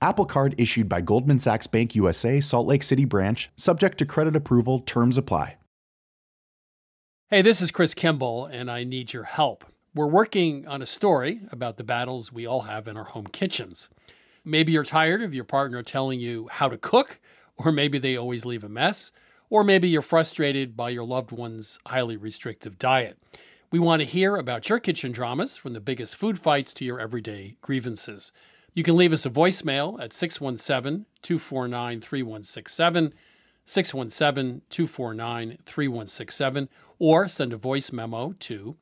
Apple Card issued by Goldman Sachs Bank USA, Salt Lake City branch, subject to credit approval, terms apply. Hey, this is Chris Kimball, and I need your help. We're working on a story about the battles we all have in our home kitchens. Maybe you're tired of your partner telling you how to cook, or maybe they always leave a mess, or maybe you're frustrated by your loved one's highly restrictive diet. We want to hear about your kitchen dramas, from the biggest food fights to your everyday grievances. You can leave us a voicemail at 617-249-3167, 617-249-3167, or send a voice memo to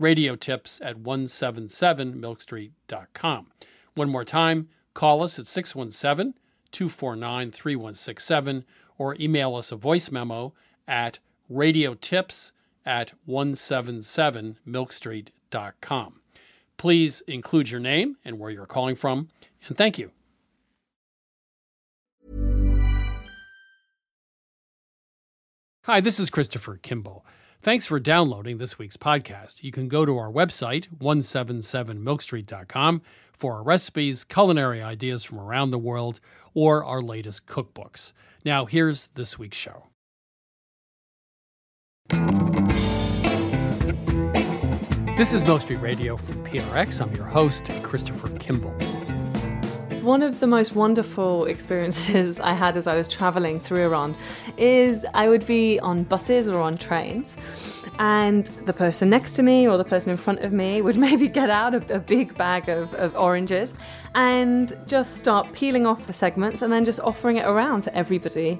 radiotips@177milkstreet.com. One more time, call us at 617-249-3167, or email us a voice memo at radiotips@177milkstreet.com. Please include your name and where you're calling from, and thank you. Hi, this is Christopher Kimball. Thanks for downloading this week's podcast. You can go to our website, 177milkstreet.com, for our recipes, culinary ideas from around the world, or our latest cookbooks. Now, here's this week's show. This is Milk Street Radio from PRX. I'm your host, Christopher Kimball. One of the most wonderful experiences I had as I was traveling through Iran is I would be on buses or on trains, and the person next to me or the person in front of me would maybe get out a big bag of oranges and just start peeling off the segments and then just offering it around to everybody.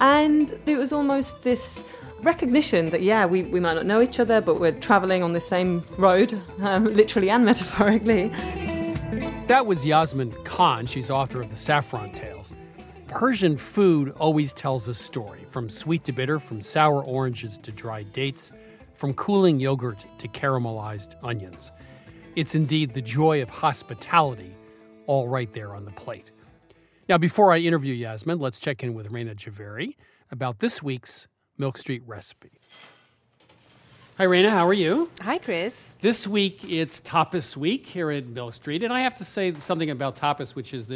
And it was almost this recognition that, yeah, we might not know each other, but we're traveling on the same road, literally and metaphorically. That was Yasmin Khan. She's author of The Saffron Tales. Persian food always tells a story, from sweet to bitter, from sour oranges to dried dates, from cooling yogurt to caramelized onions. It's indeed the joy of hospitality, all right there on the plate. Now, before I interview Yasmin, let's check in with Raina Javeri about this week's Milk Street recipe. Hi, Raina. How are you? Hi, Chris. This week, it's tapas week here at Milk Street. And I have to say something about tapas, which is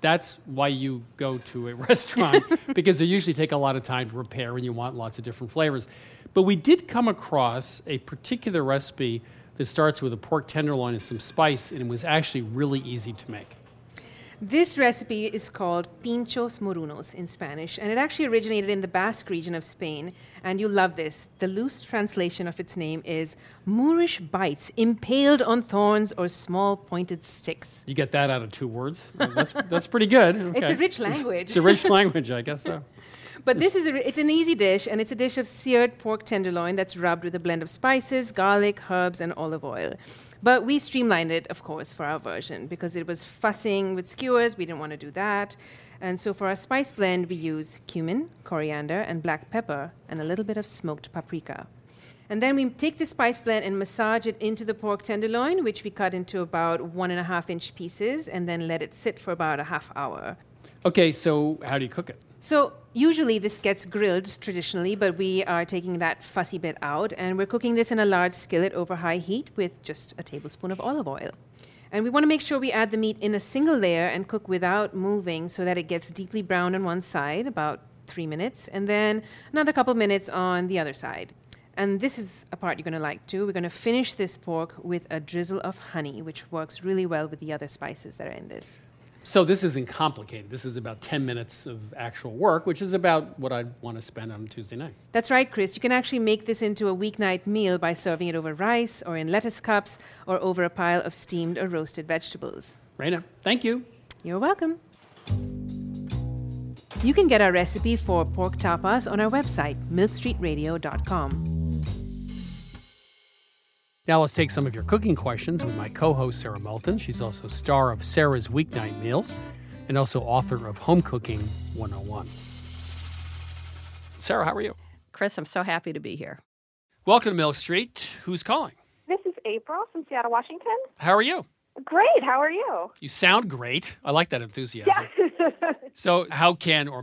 that's why you go to a restaurant, because they usually take a lot of time to prepare and you want lots of different flavors. But we did come across a particular recipe that starts with a pork tenderloin and some spice, and it was actually really easy to make. This recipe is called pinchos morunos in Spanish, and it actually originated in the Basque region of Spain. And you love this. The loose translation of its name is Moorish bites impaled on thorns or small pointed sticks. You get that out of 2 words? That's pretty good. Okay. It's a rich language. It's a rich language, I guess so. But this is it's an easy dish, and it's a dish of seared pork tenderloin that's rubbed with a blend of spices, garlic, herbs, and olive oil. But we streamlined it, of course, for our version, because it was fussing with skewers. We didn't want to do that. And so for our spice blend, we use cumin, coriander, and black pepper, and a little bit of smoked paprika. And then we take the spice blend and massage it into the pork tenderloin, which we cut into about 1.5-inch pieces, and then let it sit for about a half hour. Okay, so how do you cook it? So usually this gets grilled traditionally, but we are taking that fussy bit out, and we're cooking this in a large skillet over high heat with just a tablespoon of olive oil. And we want to make sure we add the meat in a single layer and cook without moving so that it gets deeply browned on one side, about 3 minutes, and then another couple minutes on the other side. And this is a part you're going to like too. We're going to finish this pork with a drizzle of honey, which works really well with the other spices that are in this. So this isn't complicated. This is about 10 minutes of actual work, which is about what I'd want to spend on Tuesday night. That's right, Chris. You can actually make this into a weeknight meal by serving it over rice or in lettuce cups or over a pile of steamed or roasted vegetables. Raina, thank you. You're welcome. You can get our recipe for pork tapas on our website, MilkStreetRadio.com. Now let's take some of your cooking questions with my co-host, Sarah Moulton. She's also star of Sarah's Weeknight Meals and also author of Home Cooking 101. Sarah, how are you? Chris, I'm so happy to be here. Welcome to Milk Street. Who's calling? This is April from Seattle, Washington. How are you? Great. How are you? You sound great. I like that enthusiasm. Yeah. So how can we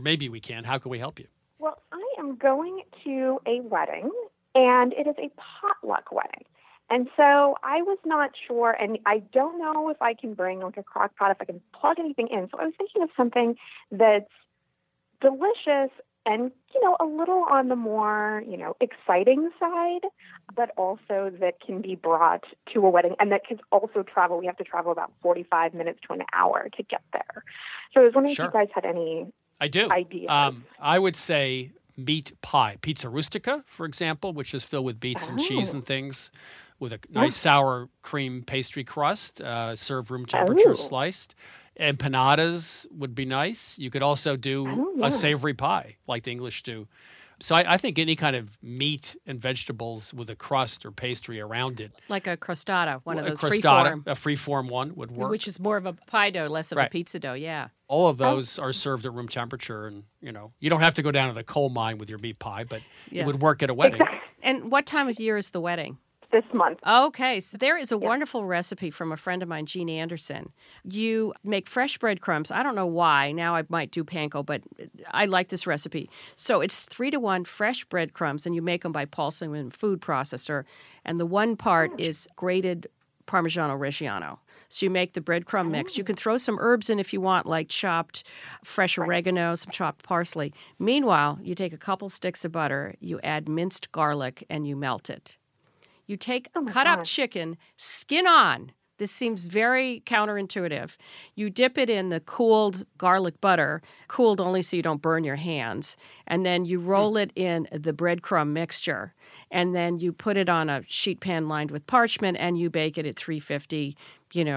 help you? Well, I am going to a wedding, and it is a potluck wedding. And so I was not sure, and I don't know if I can bring like a crock pot, if I can plug anything in. So I was thinking of something that's delicious and, a little on the more, exciting side, but also that can be brought to a wedding and that can also travel. We have to travel about 45 minutes to an hour to get there. So I was wondering if you guys had any ideas. I would say meat pie. Pizza Rustica, for example, which is filled with beets and cheese and things, with a nice sour cream pastry crust, served room temperature sliced. Empanadas would be nice. You could also do a savory pie like the English do. So I think any kind of meat and vegetables with a crust or pastry around it. Like a crostata, one of those free-form. A free-form one would work. Which is more of a pie dough, less of a pizza dough, yeah. All of those are served at room temperature, and, you don't have to go down to the coal mine with your meat pie, but it would work at a wedding. Exactly. And what time of year is the wedding? This month. Okay, so there is a wonderful recipe from a friend of mine, Jean Anderson. You make fresh breadcrumbs. I don't know why. Now I might do panko, but I like this recipe. So it's 3-to-1 fresh breadcrumbs, and you make them by pulsing in a food processor. And the one part is grated Parmigiano Reggiano. So you make the breadcrumb mix. You can throw some herbs in if you want, like chopped fresh oregano, some chopped parsley. Meanwhile, you take a couple sticks of butter, you add minced garlic, and you melt it. You take cut-up chicken, skin on. This seems very counterintuitive. You dip it in the cooled garlic butter, cooled only so you don't burn your hands, and then you roll it in the breadcrumb mixture, and then you put it on a sheet pan lined with parchment, and you bake it at 350,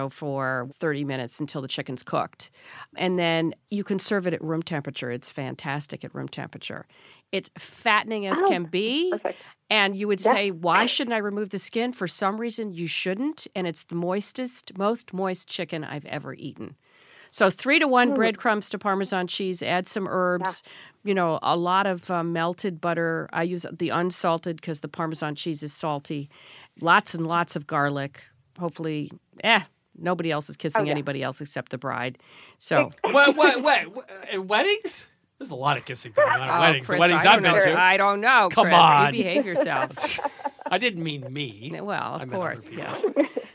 for 30 minutes until the chicken's cooked. And then you can serve it at room temperature. It's fantastic at room temperature. It's fattening as can be. Perfect. And you would say, why shouldn't I remove the skin? For some reason, you shouldn't. And it's the most moist chicken I've ever eaten. So 3-to-1 breadcrumbs to Parmesan cheese. Add some herbs, a lot of melted butter. I use the unsalted because the Parmesan cheese is salty. Lots and lots of garlic. Hopefully, nobody else is kissing anybody else except the bride. So wait, weddings? There's a lot of kissing going on at weddings. Chris, the weddings I've been to. I don't know, Chris. Come on. You behave yourself. I didn't mean me. Well, of course, yes.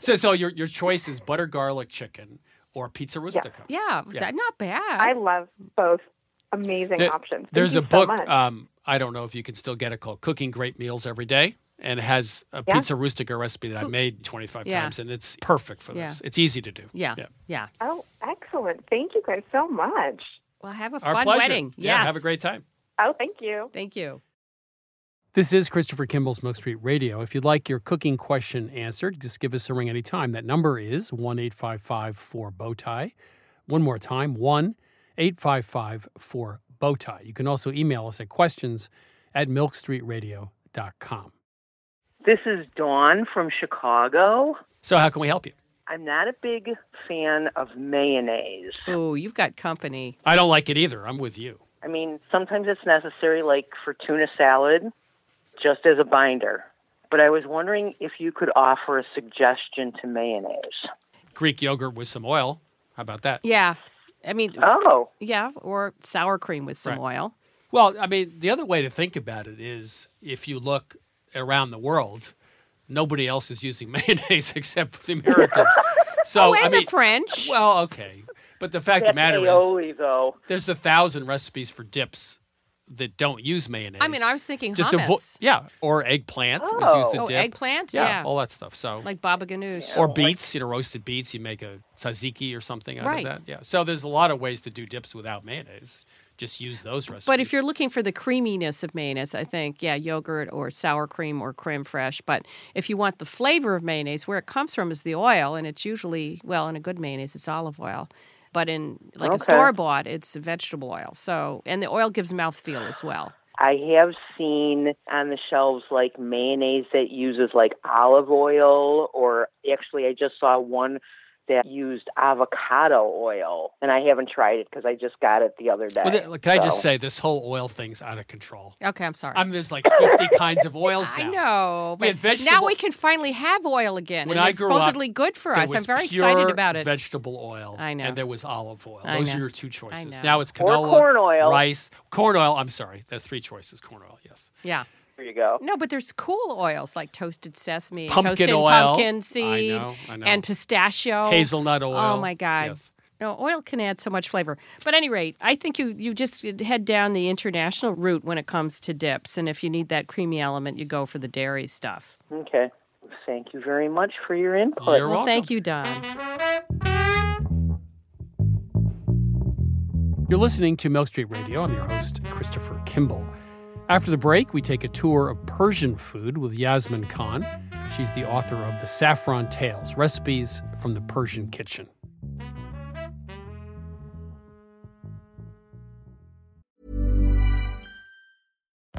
So your choice is butter garlic chicken or Pizza Rustica. Yeah. Not bad. I love both amazing options. There's a book, I don't know if you can still get it, called Cooking Great Meals Every Day. And it has a Pizza Rustica recipe that I made 25 times, and it's perfect for this. It's easy to do. Yeah. Oh, excellent. Thank you guys so much. Well, have a fun wedding. Yeah, have a great time. Oh, thank you. Thank you. This is Christopher Kimball's Milk Street Radio. If you'd like your cooking question answered, just give us a ring anytime. That number is 1-855-4-BOWTIE. One more time, 1-855-4-BOWTIE. You can also email us at questions@milkstreetradio.com. This is Dawn from Chicago. So how can we help you? I'm not a big fan of mayonnaise. Oh, you've got company. I don't like it either. I'm with you. I mean, sometimes it's necessary, like for tuna salad, just as a binder. But I was wondering if you could offer a suggestion to mayonnaise. Greek yogurt with some oil. How about that? Yeah. I mean, yeah, or sour cream with some oil. Well, I mean, the other way to think about it is if you look around the world, nobody else is using mayonnaise except for the Americans. So, the French. Well, okay. But the fact of the matter is, there's 1,000 recipes for dips that don't use mayonnaise. I mean, I was thinking hummus. Or eggplant was used to dip. Oh, eggplant? Yeah, all that stuff. So like baba ganoush. Or beets, roasted beets. You make a tzatziki or something out of that. Yeah. So there's a lot of ways to do dips without mayonnaise. Just use those recipes. But if you're looking for the creaminess of mayonnaise, I think, yogurt or sour cream or creme fraiche. But if you want the flavor of mayonnaise, where it comes from is the oil, and it's usually, well, in a good mayonnaise, it's olive oil. But in a store-bought, it's vegetable oil. So, and the oil gives mouthfeel as well. I have seen on the shelves like mayonnaise that uses like olive oil, or actually I just saw one that used avocado oil, and I haven't tried it because I just got it the other day. Well, can I just say this whole oil thing's out of control? Okay, I'm sorry. There's like 50 kinds of oils now. I know, but now we can finally have oil again. When I grew up, it's supposedly good for us. I'm very excited about it. Vegetable oil. I know. And there was olive oil. Those are your two choices. Now it's canola, or corn oil, rice, corn oil. I'm sorry, there's three choices. Corn oil, yes. Yeah. There you go. No, but there's cool oils like toasted sesame, toasted oil, pumpkin seed, I know. And pistachio. Hazelnut oil. Oh, my God. Yes. No, oil can add so much flavor. But at any rate, I think you just head down the international route when it comes to dips. And if you need that creamy element, you go for the dairy stuff. Okay. Thank you very much for your input. You're welcome. Thank you, Don. You're listening to Milk Street Radio. I'm your host, Christopher Kimball. After the break, we take a tour of Persian food with Yasmin Khan. She's the author of The Saffron Tales, Recipes from the Persian Kitchen.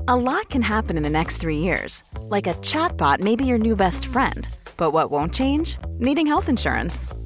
A lot can happen in the next 3 years. Like a chatbot may be your new best friend. But what won't change? Needing health insurance.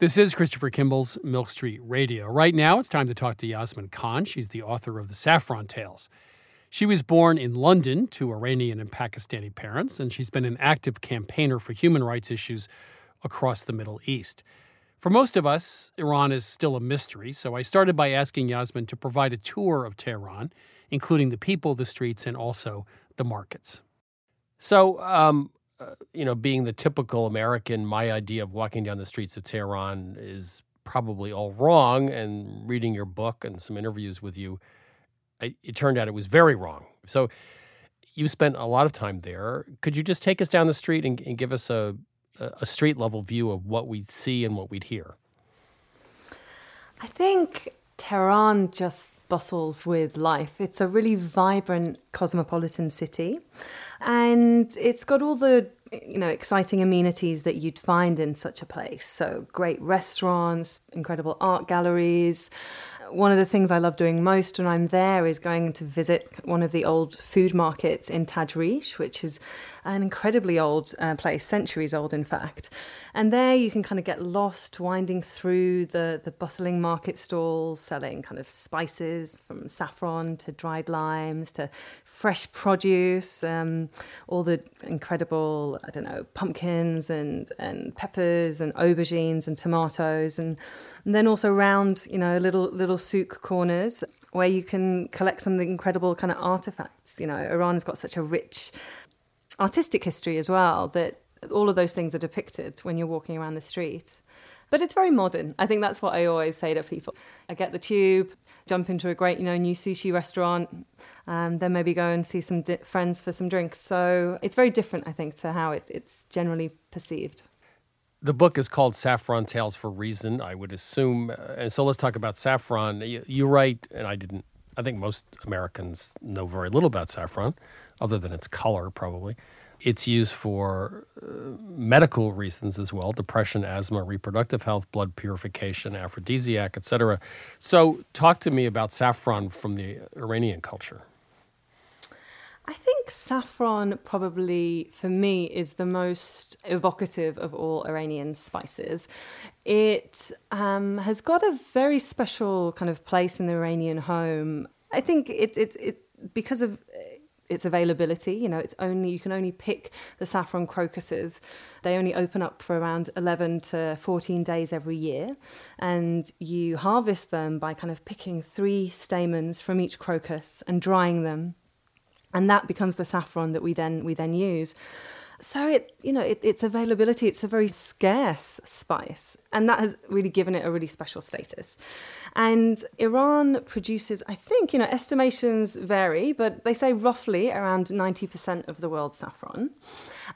This is Christopher Kimball's Milk Street Radio. Right now, it's time to talk to Yasmin Khan. She's the author of The Saffron Tales. She was born in London to Iranian and Pakistani parents, and she's been an active campaigner for human rights issues across the Middle East. For most of us, Iran is still a mystery, so I started by asking Yasmin to provide a tour of Tehran, including the people, the streets, and also the markets. So, being the typical American, my idea of walking down the streets of Tehran is probably all wrong. And reading your book and some interviews with you, it turned out it was very wrong. So you spent a lot of time there. Could you just take us down the street and give us a street-level view of what we'd see and what we'd hear? I think Tehran just bustles with life. It's a really vibrant cosmopolitan city, and it's got all the exciting amenities that you'd find in such a place. So great restaurants, incredible art galleries, one of the things I love doing most when I'm there is going to visit one of the old food markets in Tadrish, which is an incredibly old place, centuries old, in fact. And there you can kind of get lost winding through the bustling market stalls selling kind of spices from saffron to dried limes to fresh produce, all the incredible, I don't know, pumpkins and peppers and aubergines and tomatoes, and then also round, you know, little souk corners where you can collect some of the incredible kind of artifacts. You know, Iran's got such a rich artistic history as well that all of those things are depicted when you're walking around the street. But it's very modern. I think that's what I always say to people. I get the tube, jump into a great, you know, new sushi restaurant, then maybe go and see some friends for some drinks. So it's very different, I think, to how it's generally perceived. The book is called Saffron Tales for a reason, I would assume. And so let's talk about saffron. You write, and I think most Americans know very little about saffron, other than its color, probably. It's used for medical reasons as well, depression, asthma, reproductive health, blood purification, aphrodisiac, etc. So talk to me about saffron from the Iranian culture. I think saffron probably, for me, is the most evocative of all Iranian spices. It has got a very special kind of place in the Iranian home. I think it because of its availability, you know, you can only pick the saffron crocuses. They only open up for around 11 to 14 days every year, and you harvest them by kind of picking 3 stamens from each crocus and drying them, and that becomes the saffron that we then use. So its availability, it's a very scarce spice, and that has really given it a really special status. And Iran produces, I think, you know, estimations vary, but they say roughly around 90% of the world's saffron.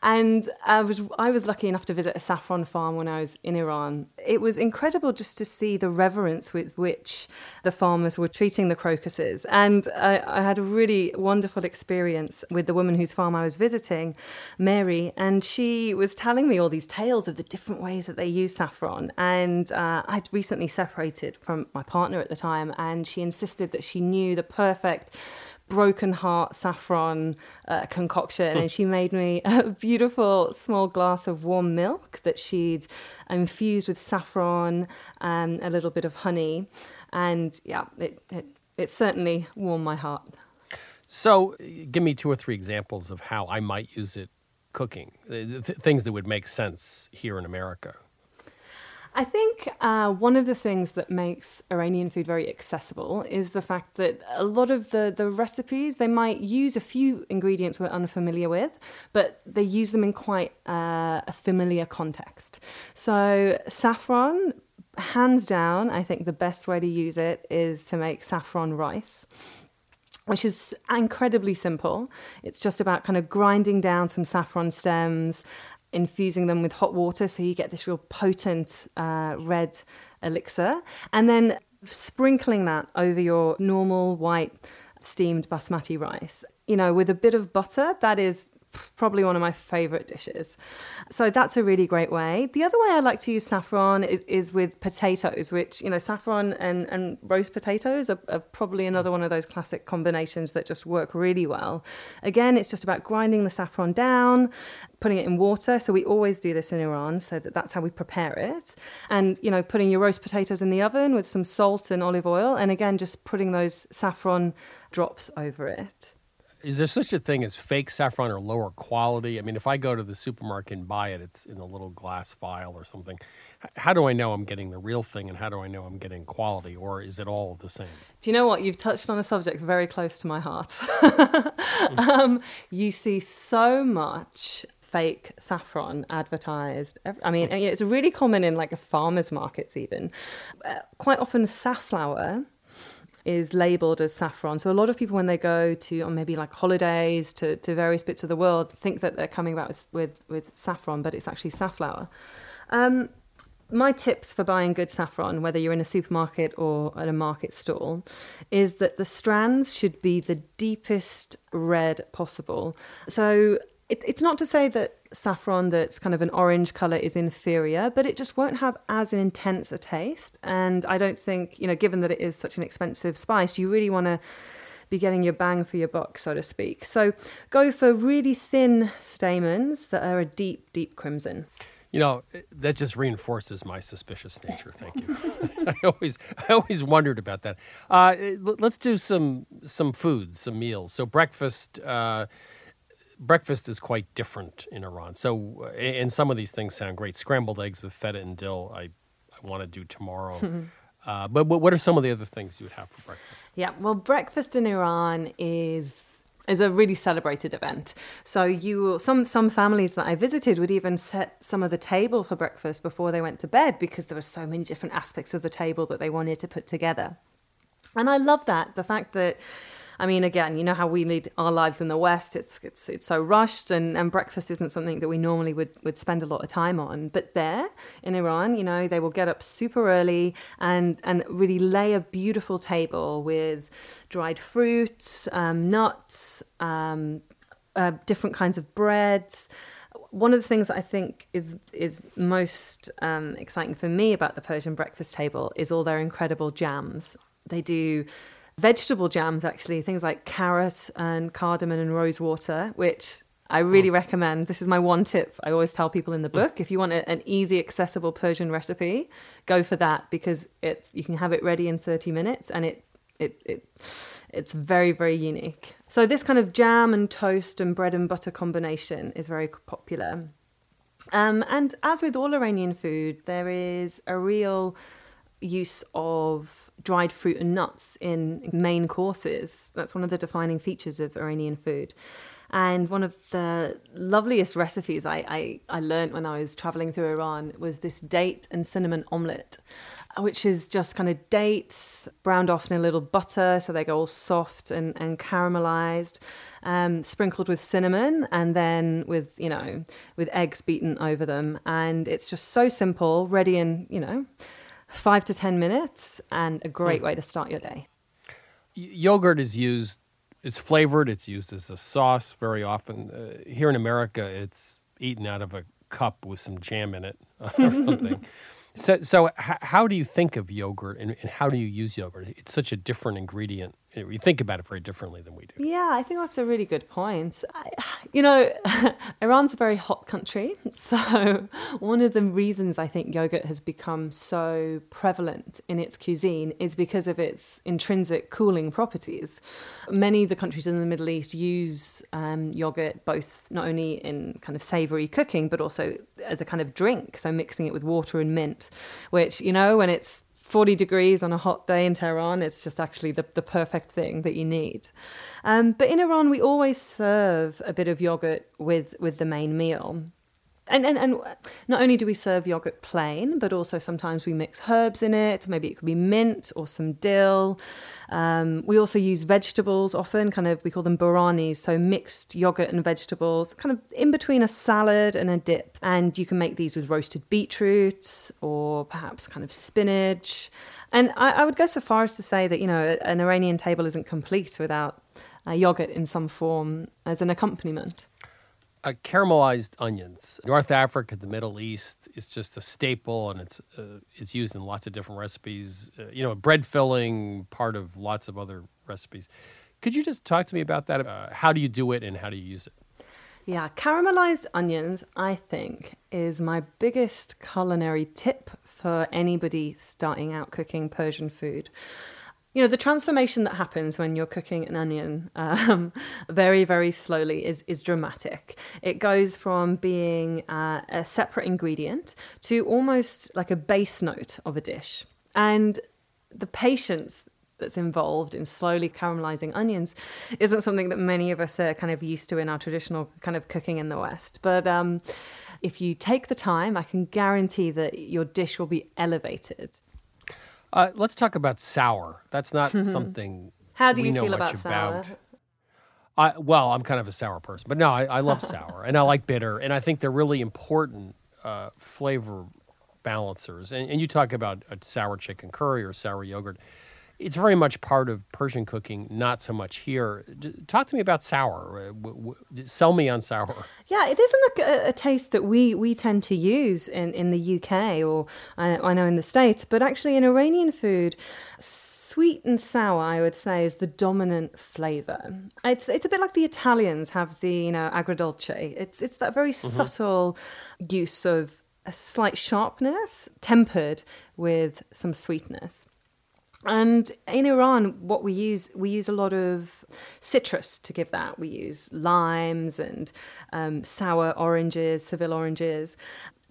And I was lucky enough to visit a saffron farm when I was in Iran. It was incredible just to see the reverence with which the farmers were treating the crocuses. And I had a really wonderful experience with the woman whose farm I was visiting, Mary, and she was telling me all these tales of the different ways that they use saffron. And I'd recently separated from my partner at the time, and she insisted that she knew the perfect broken heart saffron concoction, and she made me a beautiful small glass of warm milk that she'd infused with saffron and a little bit of honey, and yeah, it certainly warmed my heart. So give me 2 or 3 examples of how I might use it cooking, things that would make sense here in America. I think one of the things that makes Iranian food very accessible is the fact that a lot of the recipes, they might use a few ingredients we're unfamiliar with, but they use them in quite a familiar context. So saffron, hands down, I think the best way to use it is to make saffron rice, which is incredibly simple. It's just about kind of grinding down some saffron stems, infusing them with hot water so you get this real potent red elixir, and then sprinkling that over your normal white steamed basmati rice. You know, with a bit of butter, that is probably one of my favourite dishes. So that's a really great way. The other way I like to use saffron is with potatoes, which, you know, saffron and roast potatoes are probably another one of those classic combinations that just work really well. Again, it's just about grinding the saffron down, putting it in water. So we always do this in Iran, so that's how we prepare it. And, you know, putting your roast potatoes in the oven with some salt and olive oil, and again, just putting those saffron drops over it. Is there such a thing as fake saffron or lower quality? I mean, if I go to the supermarket and buy it, it's in a little glass vial or something. How do I know I'm getting the real thing, and how do I know I'm getting quality, or is it all the same? Do you know what? You've touched on a subject very close to my heart. You see so much fake saffron advertised. I mean, it's really common in like farmers markets even. Quite often safflower is labelled as saffron. So a lot of people, when they go to, or maybe like holidays to various bits of the world, think that they're coming back with saffron, but it's actually safflower. My tips for buying good saffron, whether you're in a supermarket or at a market stall, is that the strands should be the deepest red possible. So it's not to say that saffron that's kind of an orange color is inferior, but it just won't have as intense a taste. And I don't think, given that it is such an expensive spice, you really want to be getting your bang for your buck, so to speak. So go for really thin stamens that are a deep, deep crimson. That just reinforces my suspicious nature. Thank you. I always wondered about that. Let's do some foods, some meals. So breakfast is quite different in Iran. So, and some of these things sound great. Scrambled eggs with feta and dill, I want to do tomorrow. But what are some of the other things you would have for breakfast? Yeah, well, breakfast in Iran is a really celebrated event. So some families that I visited would even set some of the table for breakfast before they went to bed, because there were so many different aspects of the table that they wanted to put together. And I love that, the fact that, again, you know how we lead our lives in the West, it's so rushed, and breakfast isn't something that we normally would spend a lot of time on. But there in Iran, they will get up super early and really lay a beautiful table with dried fruits, nuts, different kinds of breads. One of the things that I think is most exciting for me about the Persian breakfast table is all their incredible jams. They do vegetable jams, actually, things like carrot and cardamom and rosewater, which I really recommend. This is my one tip I always tell people in the book. If you want an easy, accessible Persian recipe, go for that, because you can have it ready in 30 minutes and it's very, very unique. So this kind of jam and toast and bread and butter combination is very popular. And as with all Iranian food, there is a real use of dried fruit and nuts in main courses. That's one of the defining features of Iranian food. And one of the loveliest recipes I learned when I was traveling through Iran was this date and cinnamon omelette, which is just kind of dates browned off in a little butter so they go all soft and caramelized, sprinkled with cinnamon, and then with eggs beaten over them. And it's just so simple, ready in, 5 to 10 minutes, and a great way to start your day. Yogurt is used, it's flavored, it's used as a sauce very often. Here in America, it's eaten out of a cup with some jam in it or something. So how do you think of yogurt and how do you use yogurt? It's such a different ingredient. We think about it very differently than we do. Yeah, I think that's a really good point. Iran's a very hot country. So one of the reasons I think yogurt has become so prevalent in its cuisine is because of its intrinsic cooling properties. Many of the countries in the Middle East use yogurt both not only in kind of savory cooking, but also as a kind of drink. So mixing it with water and mint, which, when it's 40 degrees on a hot day in Tehran, it's just actually the perfect thing that you need. But in Iran, we always serve a bit of yogurt with the main meal. And not only do we serve yogurt plain, but also sometimes we mix herbs in it. Maybe it could be mint or some dill. We also use vegetables often, we call them baranis, so mixed yogurt and vegetables, kind of in between a salad and a dip. And you can make these with roasted beetroots or perhaps kind of spinach. And I would go so far as to say that, an Iranian table isn't complete without yogurt in some form as an accompaniment. Caramelized onions. North Africa, the Middle East, is just a staple, and it's used in lots of different recipes. A bread filling, part of lots of other recipes. Could you just talk to me about that? How do you do it, and how do you use it? Yeah, caramelized onions, I think, is my biggest culinary tip for anybody starting out cooking Persian food. The transformation that happens when you're cooking an onion very, very slowly is dramatic. It goes from being a separate ingredient to almost like a base note of a dish. And the patience that's involved in slowly caramelizing onions isn't something that many of us are kind of used to in our traditional kind of cooking in the West. But if you take the time, I can guarantee that your dish will be elevated. Let's talk about sour. That's not something How do you feel about sour? Well, I'm kind of a sour person, but no, I love sour, and I like bitter, and I think they're really important flavor balancers. And you talk about a sour chicken curry or sour yogurt. It's very much part of Persian cooking, not so much here. Talk to me about sour. Sell me on sour. Yeah, it isn't a taste that we tend to use in the UK or I know in the States, but actually in Iranian food, sweet and sour, I would say, is the dominant flavour. It's a bit like the Italians have the, you know, agrodolce. It's that very subtle use of a slight sharpness tempered with some sweetness. And in Iran, what we use a lot of citrus to give that. We use limes and sour oranges, Seville oranges,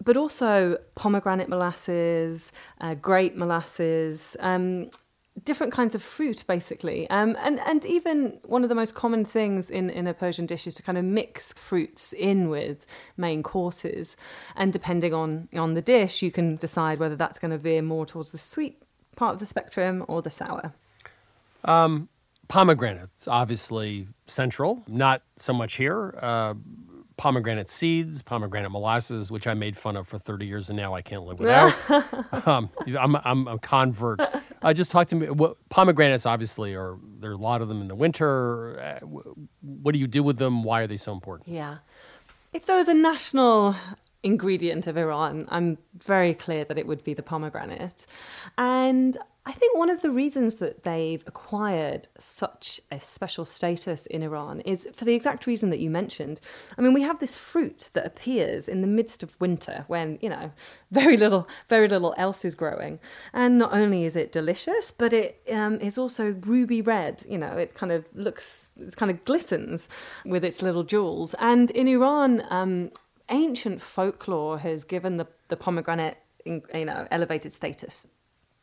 but also pomegranate molasses, grape molasses, different kinds of fruit, basically. And even one of the most common things in a Persian dish is to kind of mix fruits in with main courses. And depending on the dish, you can decide whether that's going to veer more towards the sweet part of the spectrum or the sour? Pomegranates, obviously central, not so much here. Pomegranate seeds, pomegranate molasses, which I made fun of for 30 years and now I can't live without. I'm a convert. Just talk to me. Pomegranates, obviously, there are a lot of them in the winter. What do you do with them? Why are they so important? Yeah. If there was a national ingredient of Iran, I'm very clear that it would be the pomegranate. And I think one of the reasons that they've acquired such a special status in Iran is for the exact reason that you mentioned. I mean, we have this fruit that appears in the midst of winter when, you know, very little else is growing. And not only is it delicious, but it is also ruby red. You know, it kind of glistens with its little jewels. And in Iran, ancient folklore has given the pomegranate, elevated status.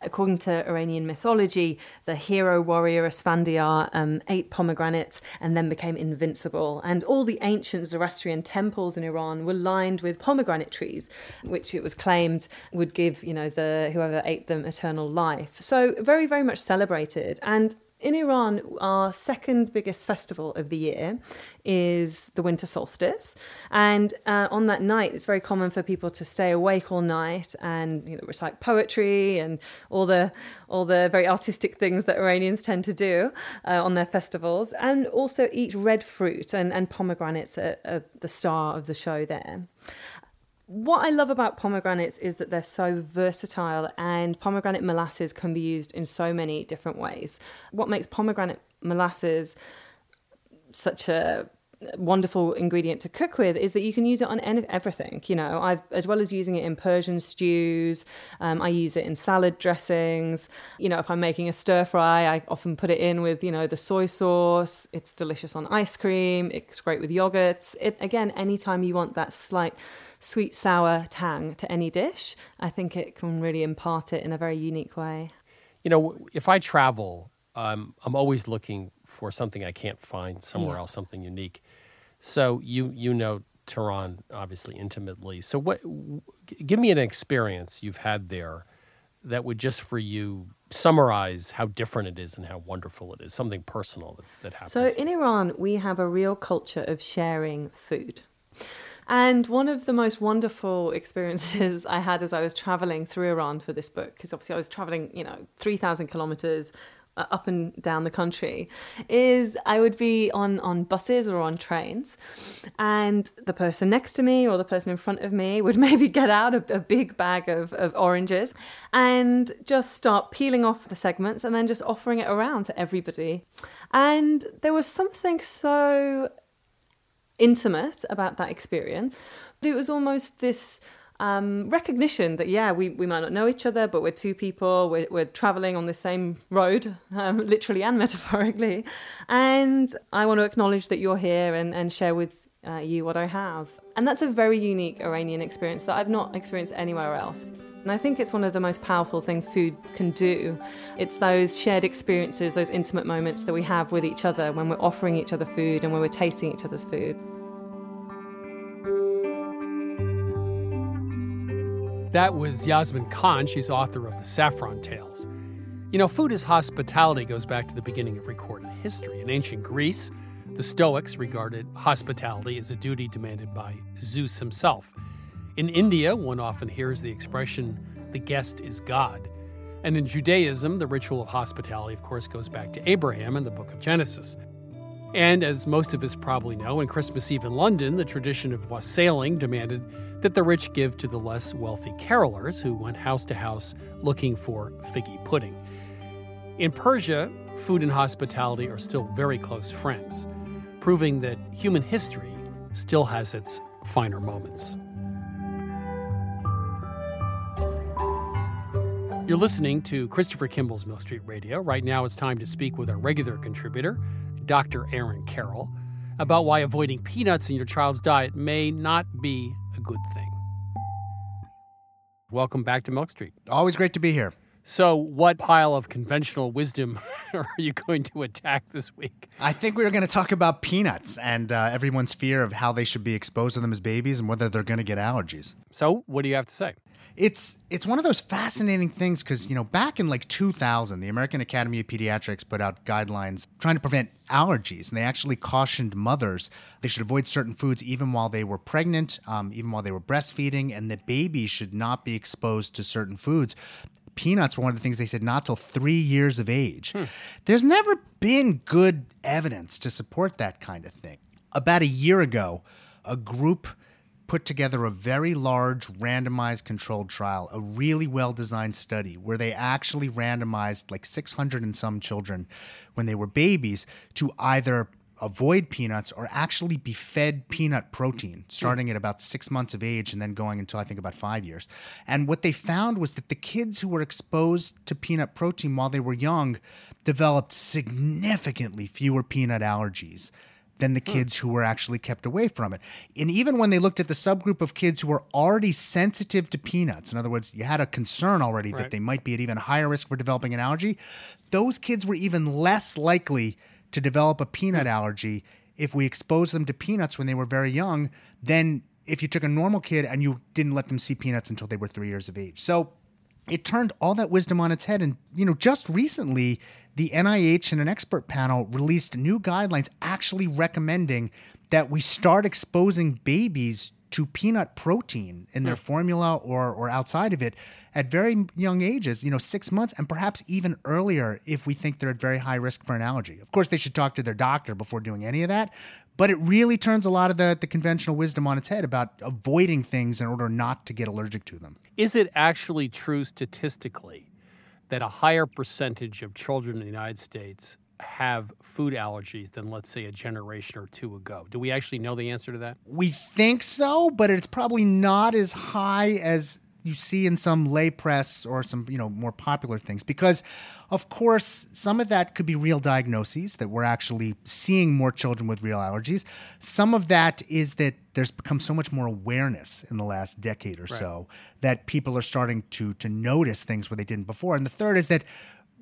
According to Iranian mythology, the hero warrior Isfandiar ate pomegranates and then became invincible. And all the ancient Zoroastrian temples in Iran were lined with pomegranate trees, which it was claimed would give, whoever ate them eternal life. So very, very much celebrated. And in Iran, our second biggest festival of the year is the winter solstice. And on that night, it's very common for people to stay awake all night and, recite poetry and all the very artistic things that Iranians tend to do on their festivals, and also eat red fruit and pomegranates are the star of the show there. What I love about pomegranates is that they're so versatile, and pomegranate molasses can be used in so many different ways. What makes pomegranate molasses such a wonderful ingredient to cook with is that you can use it on everything. I've, as well as using it in Persian stews, I use it in salad dressings. If I'm making a stir fry, I often put it in with, the soy sauce. It's delicious on ice cream. It's great with yogurts. Again, anytime you want that slight sweet, sour tang to any dish, I think it can really impart it in a very unique way. If I travel, I'm always looking for something I can't find somewhere else, something unique. So you know Tehran obviously intimately. So give me an experience you've had there that would just for you summarize how different it is and how wonderful it is, something personal that happens. So in Iran, we have a real culture of sharing food. And one of the most wonderful experiences I had as I was traveling through Iran for this book, because obviously I was traveling, 3,000 kilometers up and down the country, is I would be on buses or on trains, and the person next to me or the person in front of me would maybe get out a big bag of oranges and just start peeling off the segments and then just offering it around to everybody. And there was something so intimate about that experience. It was almost this recognition that, we might not know each other, but we're two people, we're traveling on the same road, literally and metaphorically. And I want to acknowledge that you're here and share with you what I have. And that's a very unique Iranian experience that I've not experienced anywhere else. And I think it's one of the most powerful things food can do. It's those shared experiences, those intimate moments that we have with each other when we're offering each other food and when we're tasting each other's food. That was Yasmin Khan. She's author of The Saffron Tales. Food as hospitality goes back to the beginning of recorded history. In ancient Greece, the Stoics regarded hospitality as a duty demanded by Zeus himself. In India, one often hears the expression, the guest is God. And in Judaism, the ritual of hospitality, of course, goes back to Abraham and the book of Genesis. And as most of us probably know, on Christmas Eve in London, the tradition of wassailing demanded that the rich give to the less wealthy carolers who went house to house looking for figgy pudding. In Persia, food and hospitality are still very close friends, proving that human history still has its finer moments. You're listening to Christopher Kimball's Milk Street Radio. Right now it's time to speak with our regular contributor, Dr. Aaron Carroll, about why avoiding peanuts in your child's diet may not be a good thing. Welcome back to Milk Street. Always great to be here. So what pile of conventional wisdom are you going to attack this week? I think we're going to talk about peanuts and everyone's fear of how they should be exposed to them as babies and whether they're going to get allergies. So what do you have to say? It's one of those fascinating things because, back in 2000, the American Academy of Pediatrics put out guidelines trying to prevent allergies. And they actually cautioned mothers they should avoid certain foods even while they were pregnant, even while they were breastfeeding, and that babies should not be exposed to certain foods. Peanuts were one of the things they said not till 3 years of age. There's never been good evidence to support that kind of thing. About a year ago, a group put together a very large randomized controlled trial, a really well-designed study where they actually randomized 600 and some children when they were babies to either avoid peanuts or actually be fed peanut protein starting at about 6 months of age and then going until I think about 5 years. And what they found was that the kids who were exposed to peanut protein while they were young developed significantly fewer peanut allergies than the kids who were actually kept away from it. And even when they looked at the subgroup of kids who were already sensitive to peanuts, in other words, you had a concern already that they might be at even higher risk for developing an allergy, those kids were even less likely to develop a peanut allergy if we exposed them to peanuts when they were very young than if you took a normal kid and you didn't let them see peanuts until they were 3 years of age. So it turned all that wisdom on its head. And, just recently, the NIH and an expert panel released new guidelines actually recommending that we start exposing babies to peanut protein in their formula or outside of it at very young ages, 6 months and perhaps even earlier if we think they're at very high risk for an allergy. Of course, they should talk to their doctor before doing any of that, but it really turns a lot of the conventional wisdom on its head about avoiding things in order not to get allergic to them. Is it actually true statistically that a higher percentage of children in the United States have food allergies than, let's say, a generation or two ago? Do we actually know the answer to that? We think so, but it's probably not as high as you see in some lay press or some, more popular things. Because, of course, some of that could be real diagnoses, that we're actually seeing more children with real allergies. Some of that is that there's become so much more awareness in the last decade or so that people are starting to notice things where they didn't before. And the third is that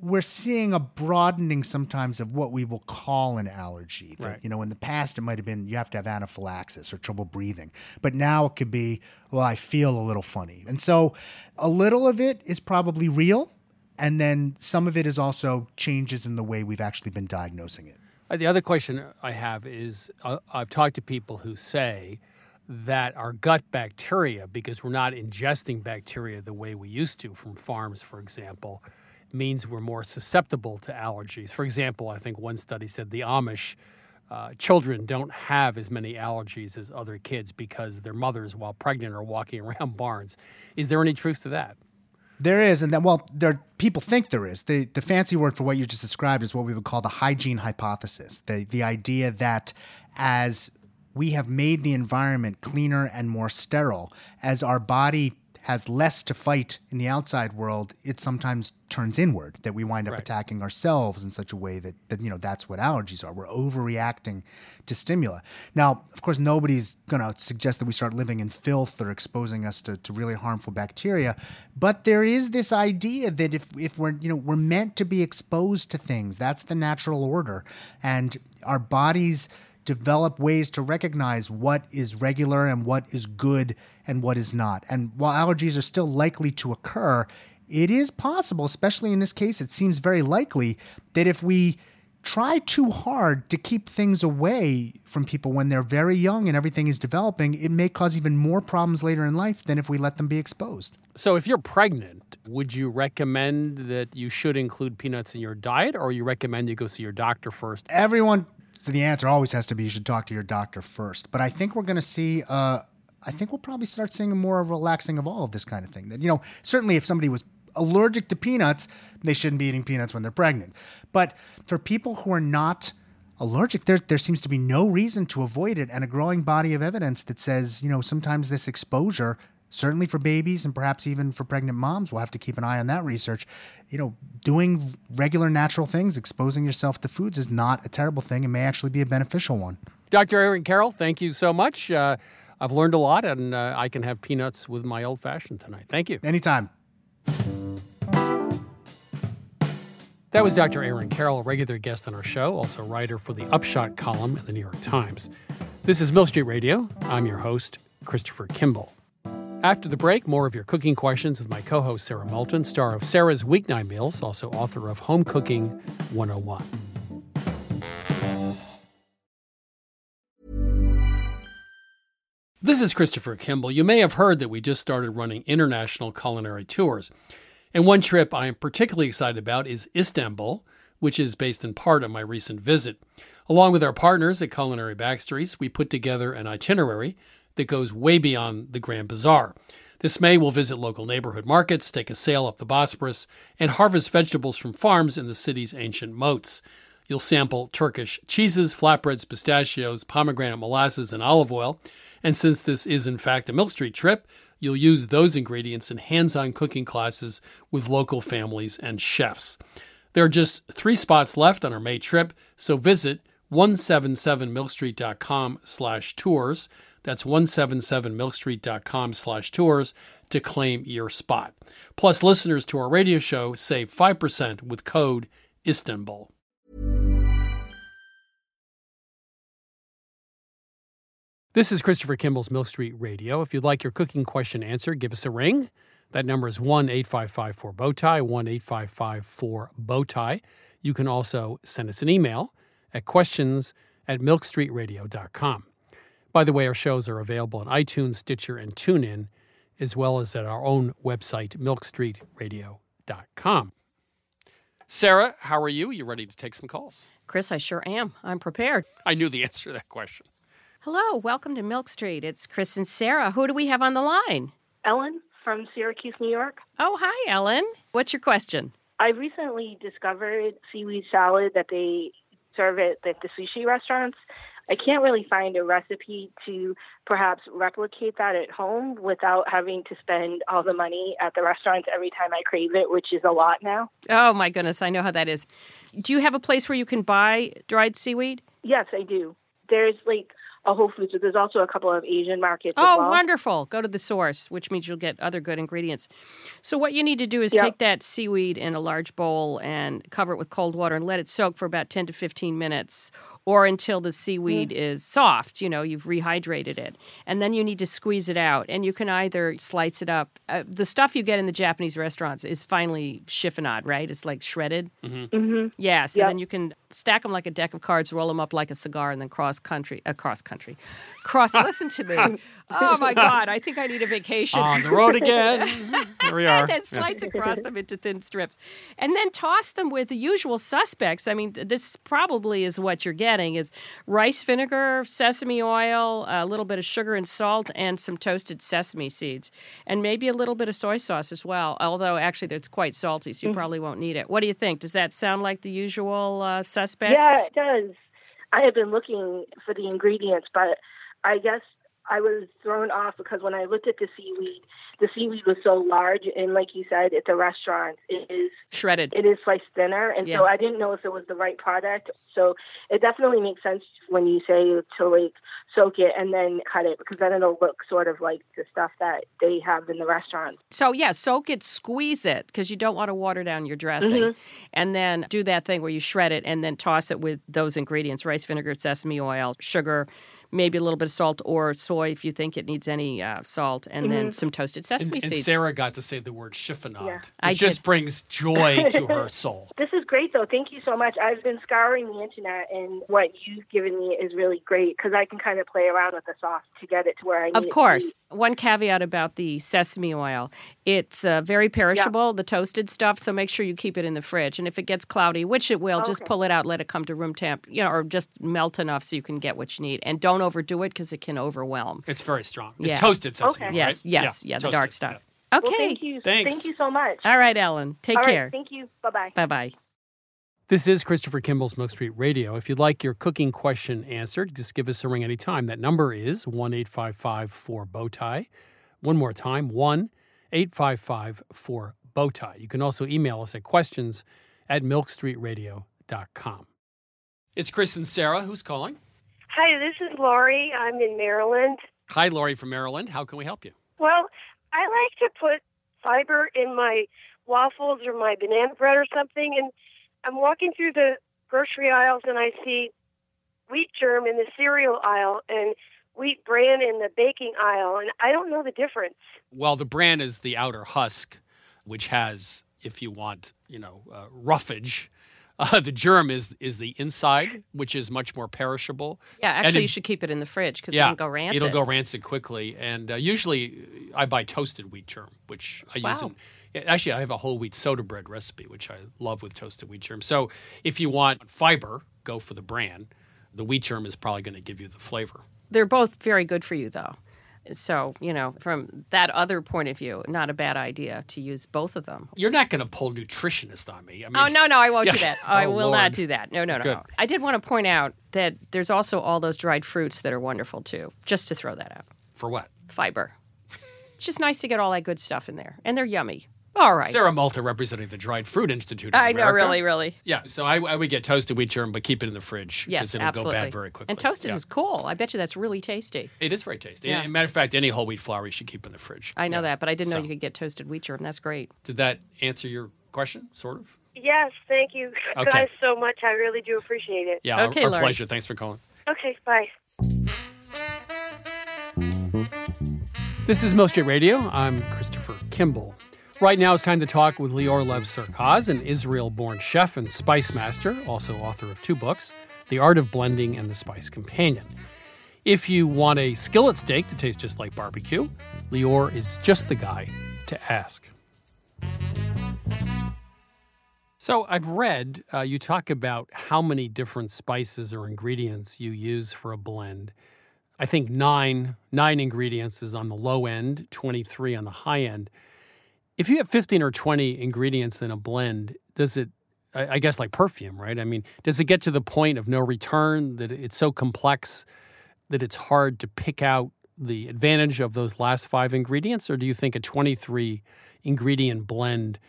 we're seeing a broadening sometimes of what we will call an allergy. That, in the past, it might have been you have to have anaphylaxis or trouble breathing. But now it could be, I feel a little funny. And so a little of it is probably real. And then some of it is also changes in the way we've actually been diagnosing it. The other question I have is I've talked to people who say that our gut bacteria, because we're not ingesting bacteria the way we used to from farms, for example, means we're more susceptible to allergies. For example, I think one study said the Amish children don't have as many allergies as other kids because their mothers, while pregnant, are walking around barns. Is there any truth to that? There is, and then, people think there is. The fancy word for what you just described is what we would call the hygiene hypothesis, the idea that as we have made the environment cleaner and more sterile, as our body has less to fight in the outside world, it sometimes turns inward, that we wind up attacking ourselves in such a way that that's what allergies are. We're overreacting to stimuli. Now, of course, nobody's going to suggest that we start living in filth or exposing us to really harmful bacteria, but there is this idea that if we're, we're meant to be exposed to things, that's the natural order, and our bodies develop ways to recognize what is regular and what is good and what is not. And while allergies are still likely to occur, it is possible, especially in this case, it seems very likely that if we try too hard to keep things away from people when they're very young and everything is developing. It may cause even more problems later in life than if we let them be exposed. So if you're pregnant, would you recommend that you should include peanuts in your diet, or you recommend you go see your doctor first? The answer always has to be you should talk to your doctor first. But I think we're going to see... I think we'll probably start seeing a more relaxing of all of this kind of thing. That, you know, certainly if somebody was allergic to peanuts, they shouldn't be eating peanuts when they're pregnant. But for people who are not allergic, there seems to be no reason to avoid it, and a growing body of evidence that says, you know, sometimes this exposure, certainly for babies and perhaps even for pregnant moms, we'll have to keep an eye on that research. You know, doing regular natural things, exposing yourself to foods is not a terrible thing and may actually be a beneficial one. Dr. Aaron Carroll, thank you so much. I've learned a lot, and I can have peanuts with my old-fashioned tonight. Thank you. Anytime. That was Dr. Aaron Carroll, a regular guest on our show, also writer for the Upshot column in the New York Times. This is Milk Street Radio. I'm your host, Christopher Kimball. After the break, more of your cooking questions with my co-host, Sarah Moulton, star of Sarah's Weeknight Meals, also author of Home Cooking 101. This is Christopher Kimball. You may have heard that we just started running international culinary tours. And one trip I am particularly excited about is Istanbul, which is based in part on my recent visit. Along with our partners at Culinary Backstreets, we put together an itinerary that goes way beyond the Grand Bazaar. This May, we'll visit local neighborhood markets, take a sail up the Bosphorus, and harvest vegetables from farms in the city's ancient moats. You'll sample Turkish cheeses, flatbreads, pistachios, pomegranate molasses, and olive oil. And since this is, in fact, a Milk Street trip, you'll use those ingredients in hands-on cooking classes with local families and chefs. There are just 3 spots left on our May trip, so visit 177milkstreet.com/tours. That's 177milkstreet.com/tours to claim your spot. Plus, listeners to our radio show save 5% with code Istanbul. This is Christopher Kimball's Milk Street Radio. If you'd like your cooking question answered, give us a ring. That number is 1-855-4-BOWTIE, 1-855-4-BOWTIE. You can also send us an email at questions@milkstreetradio.com. By the way, our shows are available on iTunes, Stitcher, and TuneIn, as well as at our own website, milkstreetradio.com. Sarah, how are you? Are you ready to take some calls? Chris, I sure am. I'm prepared. I knew the answer to that question. Hello, welcome to Milk Street. It's Chris and Sarah. Who do we have on the line? Ellen from Syracuse, New York. Oh, hi, Ellen. What's your question? I recently discovered seaweed salad that they serve at the sushi restaurants. I can't really find a recipe to perhaps replicate that at home without having to spend all the money at the restaurants every time I crave it, which is a lot now. Oh, my goodness. I know how that is. Do you have a place where you can buy dried seaweed? Yes, I do. There's a Whole Foods, but there's also a couple of Asian markets as well. Oh, wonderful. Go to the source, which means you'll get other good ingredients. So what you need to do is take that seaweed in a large bowl and cover it with cold water and let it soak for about 10 to 15 minutes or until the seaweed is soft. You know, you've rehydrated it. And then you need to squeeze it out, and you can either slice it up. The stuff you get in the Japanese restaurants is finely chiffonade, right? It's like shredded. Mm-hmm. Mm-hmm. Yeah, so then you can stack them like a deck of cards, roll them up like a cigar, and then listen to me. Oh, my God, I think I need a vacation. On the road again. Here we are. And then slice across them into thin strips. And then toss them with the usual suspects. I mean, this probably is what you're getting is rice vinegar, sesame oil, a little bit of sugar and salt, and some toasted sesame seeds. And maybe a little bit of soy sauce as well, although actually it's quite salty, so you probably won't need it. What do you think? Does that sound like the usual suspects? Yeah, it does. I have been looking for the ingredients, but I guess I was thrown off because when I looked at the seaweed was so large, and like you said, at the restaurant, it is shredded. It is sliced thinner, and so I didn't know if it was the right product. So it definitely makes sense when you say to soak it and then cut it, because then it'll look sort of like the stuff that they have in the restaurant. So soak it, squeeze it, because you don't want to water down your dressing. Mm-hmm. And then do that thing where you shred it and then toss it with those ingredients, rice vinegar, sesame oil, sugar, maybe a little bit of salt or soy if you think it needs any salt, and then some toasted sesame seeds. And Sarah got to say the word chiffonade. Yeah. It just brings joy to her soul. This is great, though. Thank you so much. I've been scouring the internet, and what you've given me is really great because I can kind of play around with the sauce to get it to where I need it. Of course. One caveat about the sesame oil. It's very perishable, the toasted stuff, so make sure you keep it in the fridge. And if it gets cloudy, which it will, just pull it out, let it come to room temp, or just melt enough so you can get what you need. And don't overdo it because it can overwhelm. It's very strong. Yeah. It's toasted sesame, right? Yes, the dark stuff. Yeah. Okay. Well, thank you. Thanks. Thank you so much. All right, Ellen. Take care. All right, thank you. Bye-bye. Bye-bye. This is Christopher Kimball's Milk Street Radio. If you'd like your cooking question answered, just give us a ring anytime. That number is 1-855-4-BOWTIE. One more time, 1-855-4-BOWTIE. You can also email us at questions@milkstreetradio.com. It's Chris and Sarah. Who's calling? Hi, this is Lori. I'm in Maryland. Hi, Lori from Maryland. How can we help you? Well, I like to put fiber in my waffles or my banana bread or something, and I'm walking through the grocery aisles and I see wheat germ in the cereal aisle and wheat bran in the baking aisle, and I don't know the difference. Well, the bran is the outer husk, which has, if you want, roughage. The germ is the inside, which is much more perishable. Yeah, actually you should keep it in the fridge because it can go rancid. It'll go rancid quickly. And usually I buy toasted wheat germ, which I use in... Actually, I have a whole wheat soda bread recipe, which I love with toasted wheat germ. So if you want fiber, go for the bran. The wheat germ is probably going to give you the flavor. They're both very good for you, though. So, from that other point of view, not a bad idea to use both of them. You're not going to pull nutritionist on me. No, I won't do that. I will not do that. No. Good. I did want to point out that there's also all those dried fruits that are wonderful, too, just to throw that out. For what? Fiber. It's just nice to get all that good stuff in there, and they're yummy. All right. Sarah Moulton representing the Dried Fruit Institute of America. I know, really. Yeah, so I would get toasted wheat germ, but keep it in the fridge because it'll go bad very quickly. And toasted is cool. I bet you that's really tasty. It is very tasty. Yeah. As a matter of fact, any whole wheat flour you should keep in the fridge. I know that, but I didn't know you could get toasted wheat germ. That's great. Did that answer your question, sort of? Yes, thank you guys so much. I really do appreciate it. Yeah, okay, our pleasure. Thanks for calling. Okay, bye. This is Milk Street Radio. I'm Christopher Kimball. Right now, it's time to talk with Lior Lev Sercarz, an Israel-born chef and spice master, also author of 2 books, The Art of Blending and The Spice Companion. If you want a skillet steak to taste just like barbecue, Lior is just the guy to ask. So I've read you talk about how many different spices or ingredients you use for a blend. I think 9 ingredients is on the low end, 23 on the high end. If you have 15 or 20 ingredients in a blend, does it, I guess like perfume, right? I mean, does it get to the point of no return that it's so complex that it's hard to pick out the advantage of those last 5 ingredients? Or do you think a 23-ingredient blend,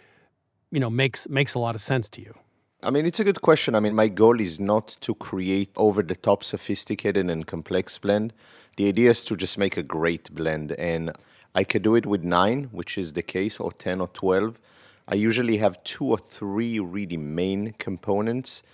makes a lot of sense to you? I mean, it's a good question. I mean, my goal is not to create over-the-top sophisticated and complex blend. The idea is to just make a great blend, and I could do it with 9, which is the case, or 10 or 12. I usually have 2 or 3 really main components,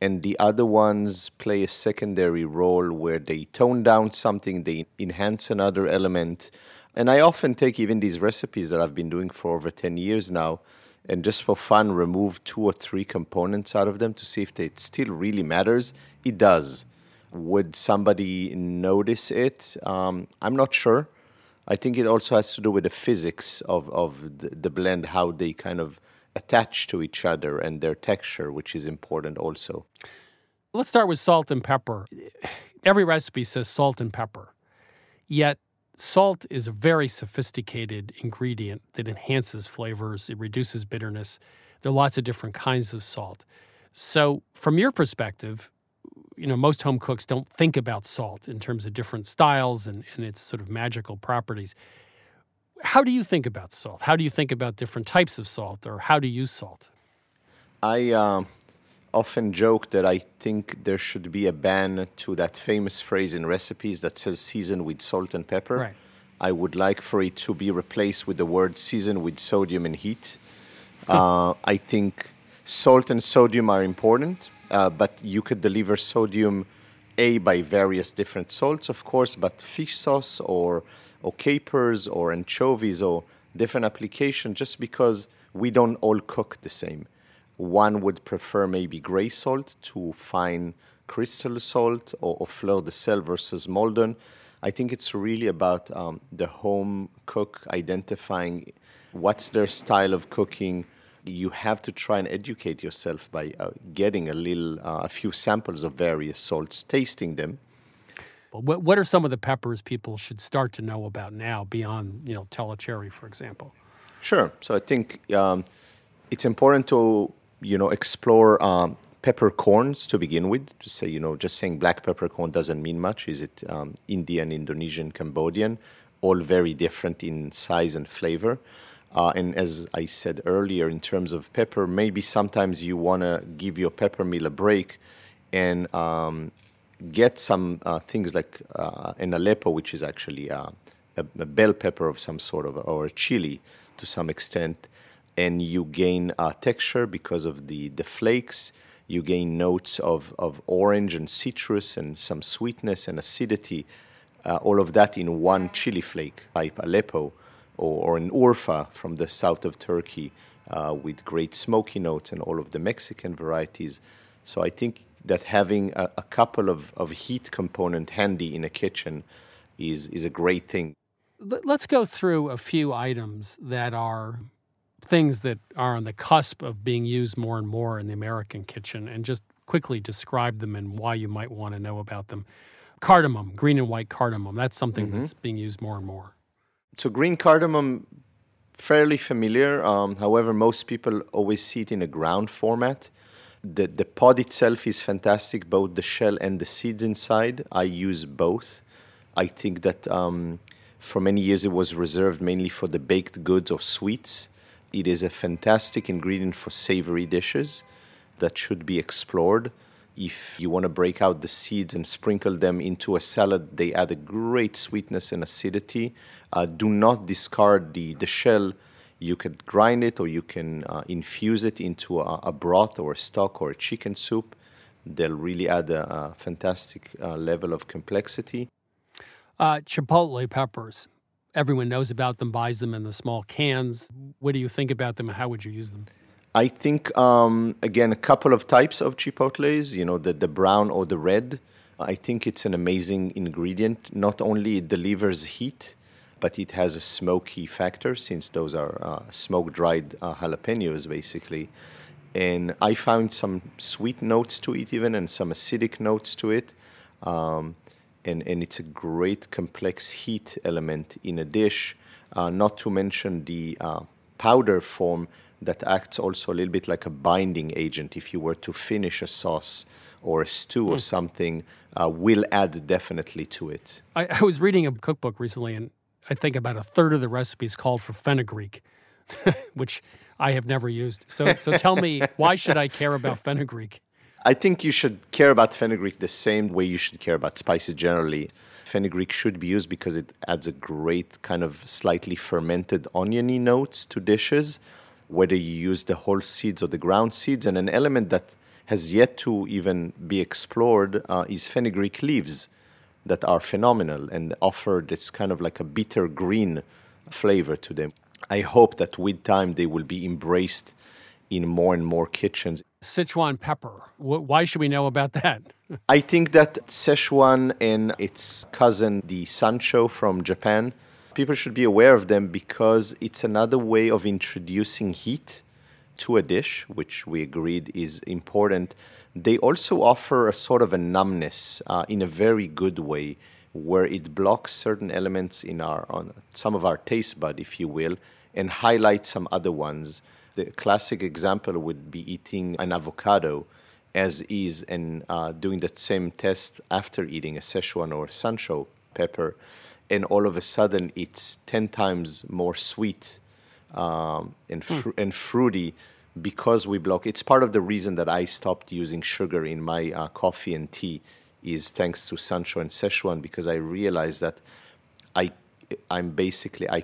and the other ones play a secondary role where they tone down something, they enhance another element. And I often take even these recipes that I've been doing for over 10 years now, and just for fun, remove 2 or 3 components out of them to see if it still really matters. It does. Would somebody notice it? I'm not sure. I think it also has to do with the physics of the blend, how they kind of attach to each other and their texture, which is important also. Let's start with salt and pepper. Every recipe says salt and pepper, yet salt is a very sophisticated ingredient that enhances flavors, it reduces bitterness. There are lots of different kinds of salt. So from your perspective, most home cooks don't think about salt in terms of different styles and its sort of magical properties. How do you think about salt? How do you think about different types of salt, or how do you salt? I often joke that I think there should be a ban to that famous phrase in recipes that says season with salt and pepper. Right. I would like for it to be replaced with the word season with sodium and heat. I think salt and sodium are important. But you could deliver sodium A, by various different salts, of course, but fish sauce or capers or anchovies or different application, just because we don't all cook the same. One would prefer maybe gray salt to fine crystal salt or fleur de sel versus Maldon. I think it's really about the home cook identifying what's their style of cooking. You have to try and educate yourself by getting a few samples of various salts, tasting them. What are some of the peppers people should start to know about now beyond, telecheri, for example? Sure. So I think it's important to, explore peppercorns to begin with. To say, just saying black peppercorn doesn't mean much. Is it Indian, Indonesian, Cambodian? All very different in size and flavor. And as I said earlier, in terms of pepper, maybe sometimes you want to give your pepper meal a break and get some things like an Aleppo, which is actually a bell pepper of some sort of, or a chili to some extent, and you gain texture because of the flakes. You gain notes of orange and citrus and some sweetness and acidity, all of that in one chili flake type Aleppo. Or an Urfa from the south of Turkey with great smoky notes and all of the Mexican varieties. So I think that having a couple of heat component handy in a kitchen is a great thing. Let's go through a few items that are things that are on the cusp of being used more and more in the American kitchen and just quickly describe them and why you might want to know about them. Cardamom, green and white cardamom, that's something that's being used more and more. So green cardamom, fairly familiar. However, most people always see it in a ground format. The pod itself is fantastic, both the shell and the seeds inside. I use both. I think that for many years it was reserved mainly for the baked goods or sweets. It is a fantastic ingredient for savory dishes that should be explored. If you want to break out the seeds and sprinkle them into a salad, they add a great sweetness and acidity. Do not discard the shell. You could grind it or you can infuse it into a broth or a stock or a chicken soup. They'll really add a fantastic level of complexity. Chipotle peppers. Everyone knows about them, buys them in the small cans. What do you think about them and how would you use them? I think, again, a couple of types of chipotles, the brown or the red. I think it's an amazing ingredient. Not only it delivers heat, but it has a smoky factor since those are smoke-dried jalapenos, basically. And I found some sweet notes to it even and some acidic notes to it. And it's a great complex heat element in a dish, not to mention the powder form that acts also a little bit like a binding agent. If you were to finish a sauce or a stew or something, will add definitely to it. I was reading a cookbook recently, and I think about a third of the recipes called for fenugreek, which I have never used. So tell me, why should I care about fenugreek? I think you should care about fenugreek the same way you should care about spices generally. Fenugreek should be used because it adds a great kind of slightly fermented oniony notes to dishes, whether you use the whole seeds or the ground seeds. And an element that has yet to even be explored is fenugreek leaves that are phenomenal and offer this kind of like a bitter green flavor to them. I hope that with time they will be embraced in more and more kitchens. Sichuan pepper, why should we know about that? I think that Sichuan and its cousin, the Sancho from Japan, people should be aware of them because it's another way of introducing heat to a dish, which we agreed is important. They also offer a sort of a numbness in a very good way, where it blocks certain elements on some of our taste bud, if you will, and highlights some other ones. The classic example would be eating an avocado as is and doing that same test after eating a Sichuan or Sancho pepper, and all of a sudden it's 10 times more sweet and fruity because we block. It's part of the reason that I stopped using sugar in my coffee and tea is thanks to Sancho and Sichuan, because I realized that I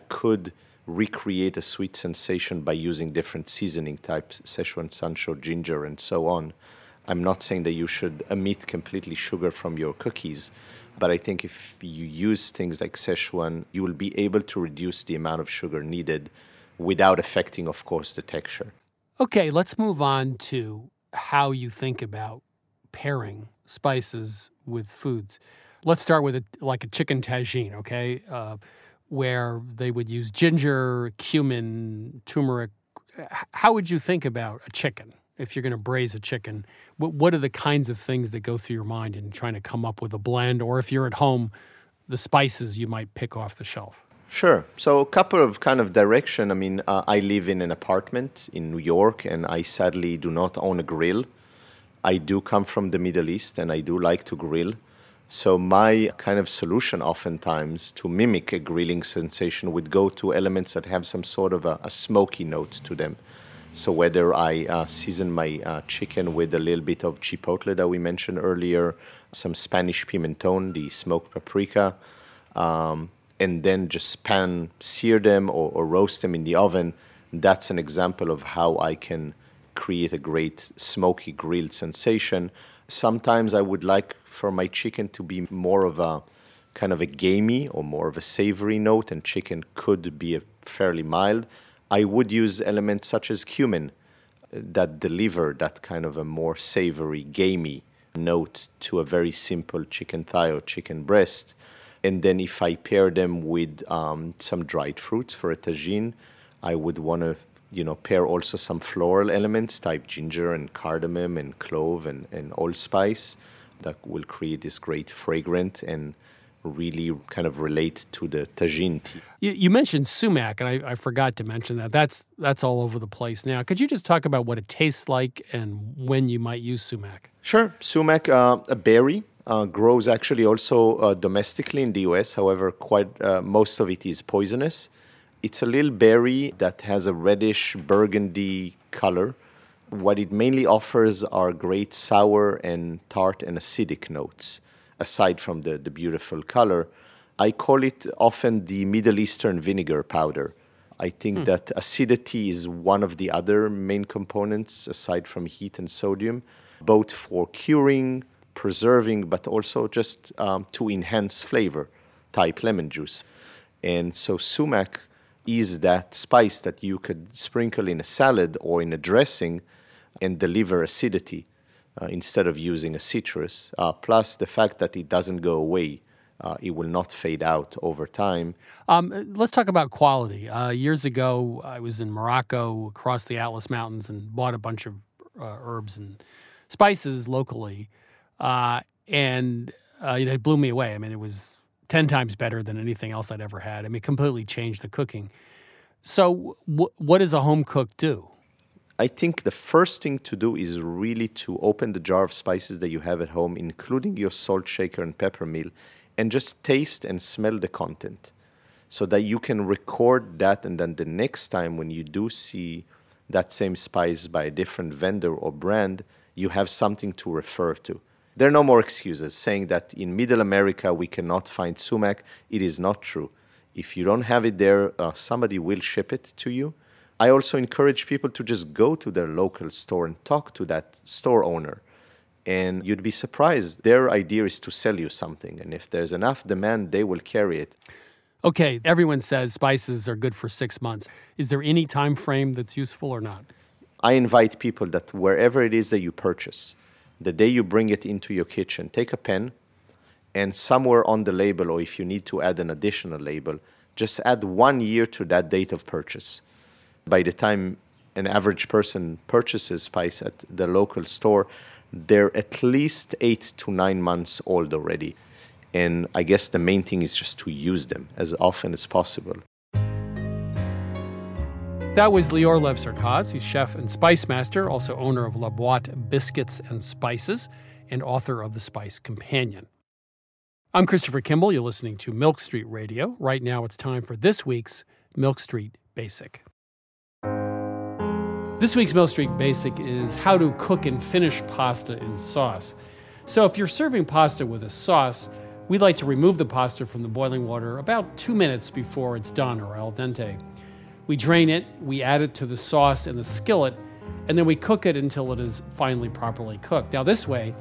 could recreate a sweet sensation by using different seasoning types, Sichuan, Sancho, ginger, and so on. I'm not saying that you should omit completely sugar from your cookies, but I think if you use things like Sichuan, you will be able to reduce the amount of sugar needed without affecting, of course, the texture. Okay, let's move on to how you think about pairing spices with foods. Let's start with a chicken tagine, okay, where they would use ginger, cumin, turmeric. How would you think about a chicken if you're going to braise a chicken? What are the kinds of things that go through your mind in trying to come up with a blend, or if you're at home, the spices you might pick off the shelf? Sure. So a couple of kind of direction. I mean, I live in an apartment in New York, and I sadly do not own a grill. I do come from the Middle East, and I do like to grill. So my kind of solution oftentimes to mimic a grilling sensation would go to elements that have some sort of a smoky note to them. So whether I season my chicken with a little bit of chipotle that we mentioned earlier, some Spanish pimenton, the smoked paprika, and then just pan sear them or roast them in the oven, that's an example of how I can create a great smoky grilled sensation. Sometimes I would like for my chicken to be more of a kind of a gamey or more of a savory note, and chicken could be fairly mild. I would use elements such as cumin that deliver that kind of a more savory, gamey note to a very simple chicken thigh or chicken breast. And then if I pair them with some dried fruits for a tagine, I would want to pair also some floral elements type ginger and cardamom and clove and allspice that will create this great fragrant and really kind of relate to the tagine tea. You mentioned sumac, and I forgot to mention that. That's all over the place now. Could you just talk about what it tastes like and when you might use sumac? Sure. Sumac, a berry, grows actually also domestically in the U.S. However, most of it is poisonous. It's a little berry that has a reddish burgundy color. What it mainly offers are great sour and tart and acidic notes, aside from the beautiful color. I call it often the Middle Eastern vinegar powder. I think that acidity is one of the other main components, aside from heat and sodium, both for curing, preserving, but also just to enhance flavor, type lemon juice. And so sumac is that spice that you could sprinkle in a salad or in a dressing and deliver acidity instead of using a citrus, plus the fact that it doesn't go away. It will not fade out over time. Let's talk about quality. Years ago, I was in Morocco across the Atlas Mountains and bought a bunch of herbs and spices locally, and it blew me away. I mean, it was 10 times better than anything else I'd ever had. I mean, completely changed the cooking. So what does a home cook do? I think the first thing to do is really to open the jar of spices that you have at home, including your salt shaker and pepper mill, and just taste and smell the content so that you can record that. And then the next time when you do see that same spice by a different vendor or brand, you have something to refer to. There are no more excuses saying that in Middle America we cannot find sumac. It is not true. If you don't have it there, somebody will ship it to you. I also encourage people to just go to their local store and talk to that store owner. And you'd be surprised. Their idea is to sell you something. And if there's enough demand, they will carry it. Okay, everyone says spices are good for 6 months. Is there any time frame that's useful or not? I invite people that wherever it is that you purchase, the day you bring it into your kitchen, take a pen and somewhere on the label, or if you need to add an additional label, just add 1 year to that date of purchase. By the time an average person purchases spice at the local store, they're at least 8 to 9 months old already. And I guess the main thing is just to use them as often as possible. That was Lior Lev Sercarz. He's chef and spice master, also owner of La Boite Biscuits and Spices, and author of The Spice Companion. I'm Christopher Kimball. You're listening to Milk Street Radio. Right now it's time for this week's Milk Street Basic. This week's Milk Street Basic is how to cook and finish pasta in sauce. So if you're serving pasta with a sauce, we like to remove the pasta from the boiling water about 2 minutes before it's done or al dente. We drain it, we add it to the sauce in the skillet, and then we cook it until it is finally properly cooked. Now this way,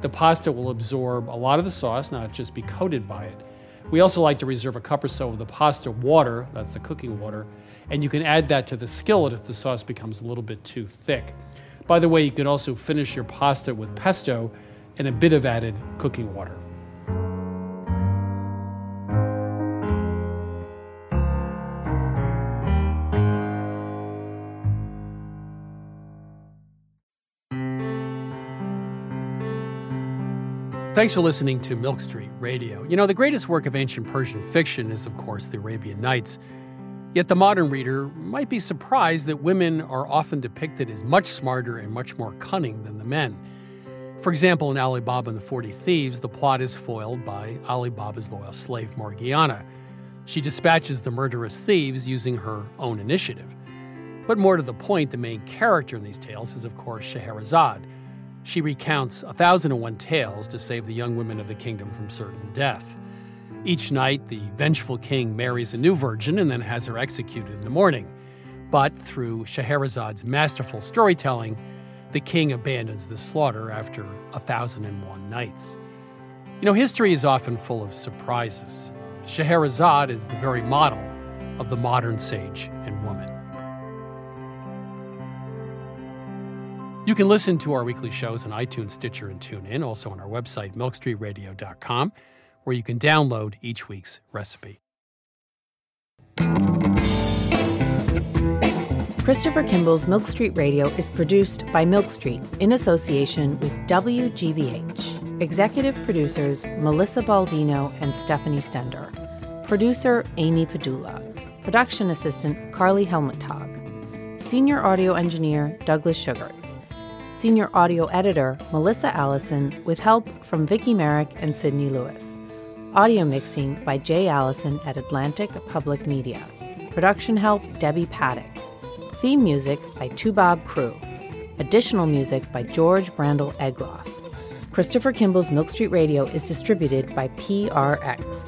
the pasta will absorb a lot of the sauce, not just be coated by it. We also like to reserve a cup or so of the pasta water, that's the cooking water, and you can add that to the skillet if the sauce becomes a little bit too thick. By the way, you can also finish your pasta with pesto and a bit of added cooking water. Thanks for listening to Milk Street Radio. You know, the greatest work of ancient Persian fiction is, of course, the Arabian Nights. Yet the modern reader might be surprised that women are often depicted as much smarter and much more cunning than the men. For example, in Ali Baba and the 40 Thieves, the plot is foiled by Ali Baba's loyal slave, Morgiana. She dispatches the murderous thieves using her own initiative. But more to the point, the main character in these tales is, of course, Scheherazade. She recounts 1,001 tales to save the young women of the kingdom from certain death. Each night, the vengeful king marries a new virgin and then has her executed in the morning. But through Scheherazade's masterful storytelling, the king abandons the slaughter after 1,001 nights. You know, history is often full of surprises. Scheherazade is the very model of the modern sage and woman. You can listen to our weekly shows on iTunes, Stitcher, and TuneIn, also on our website, MilkStreetRadio.com, where you can download each week's recipe. Christopher Kimball's Milk Street Radio is produced by Milk Street in association with WGBH. Executive producers Melissa Baldino and Stephanie Stender. Producer Amy Padula. Production assistant Carly Helmutog. Senior audio engineer Douglas Sugar. Senior audio editor, Melissa Allison, with help from Vicki Merrick and Sydney Lewis. Audio mixing by Jay Allison at Atlantic Public Media. Production help, Debbie Paddock. Theme music by Tubab Crew. Additional music by George Brandel Egloff. Christopher Kimball's Milk Street Radio is distributed by PRX.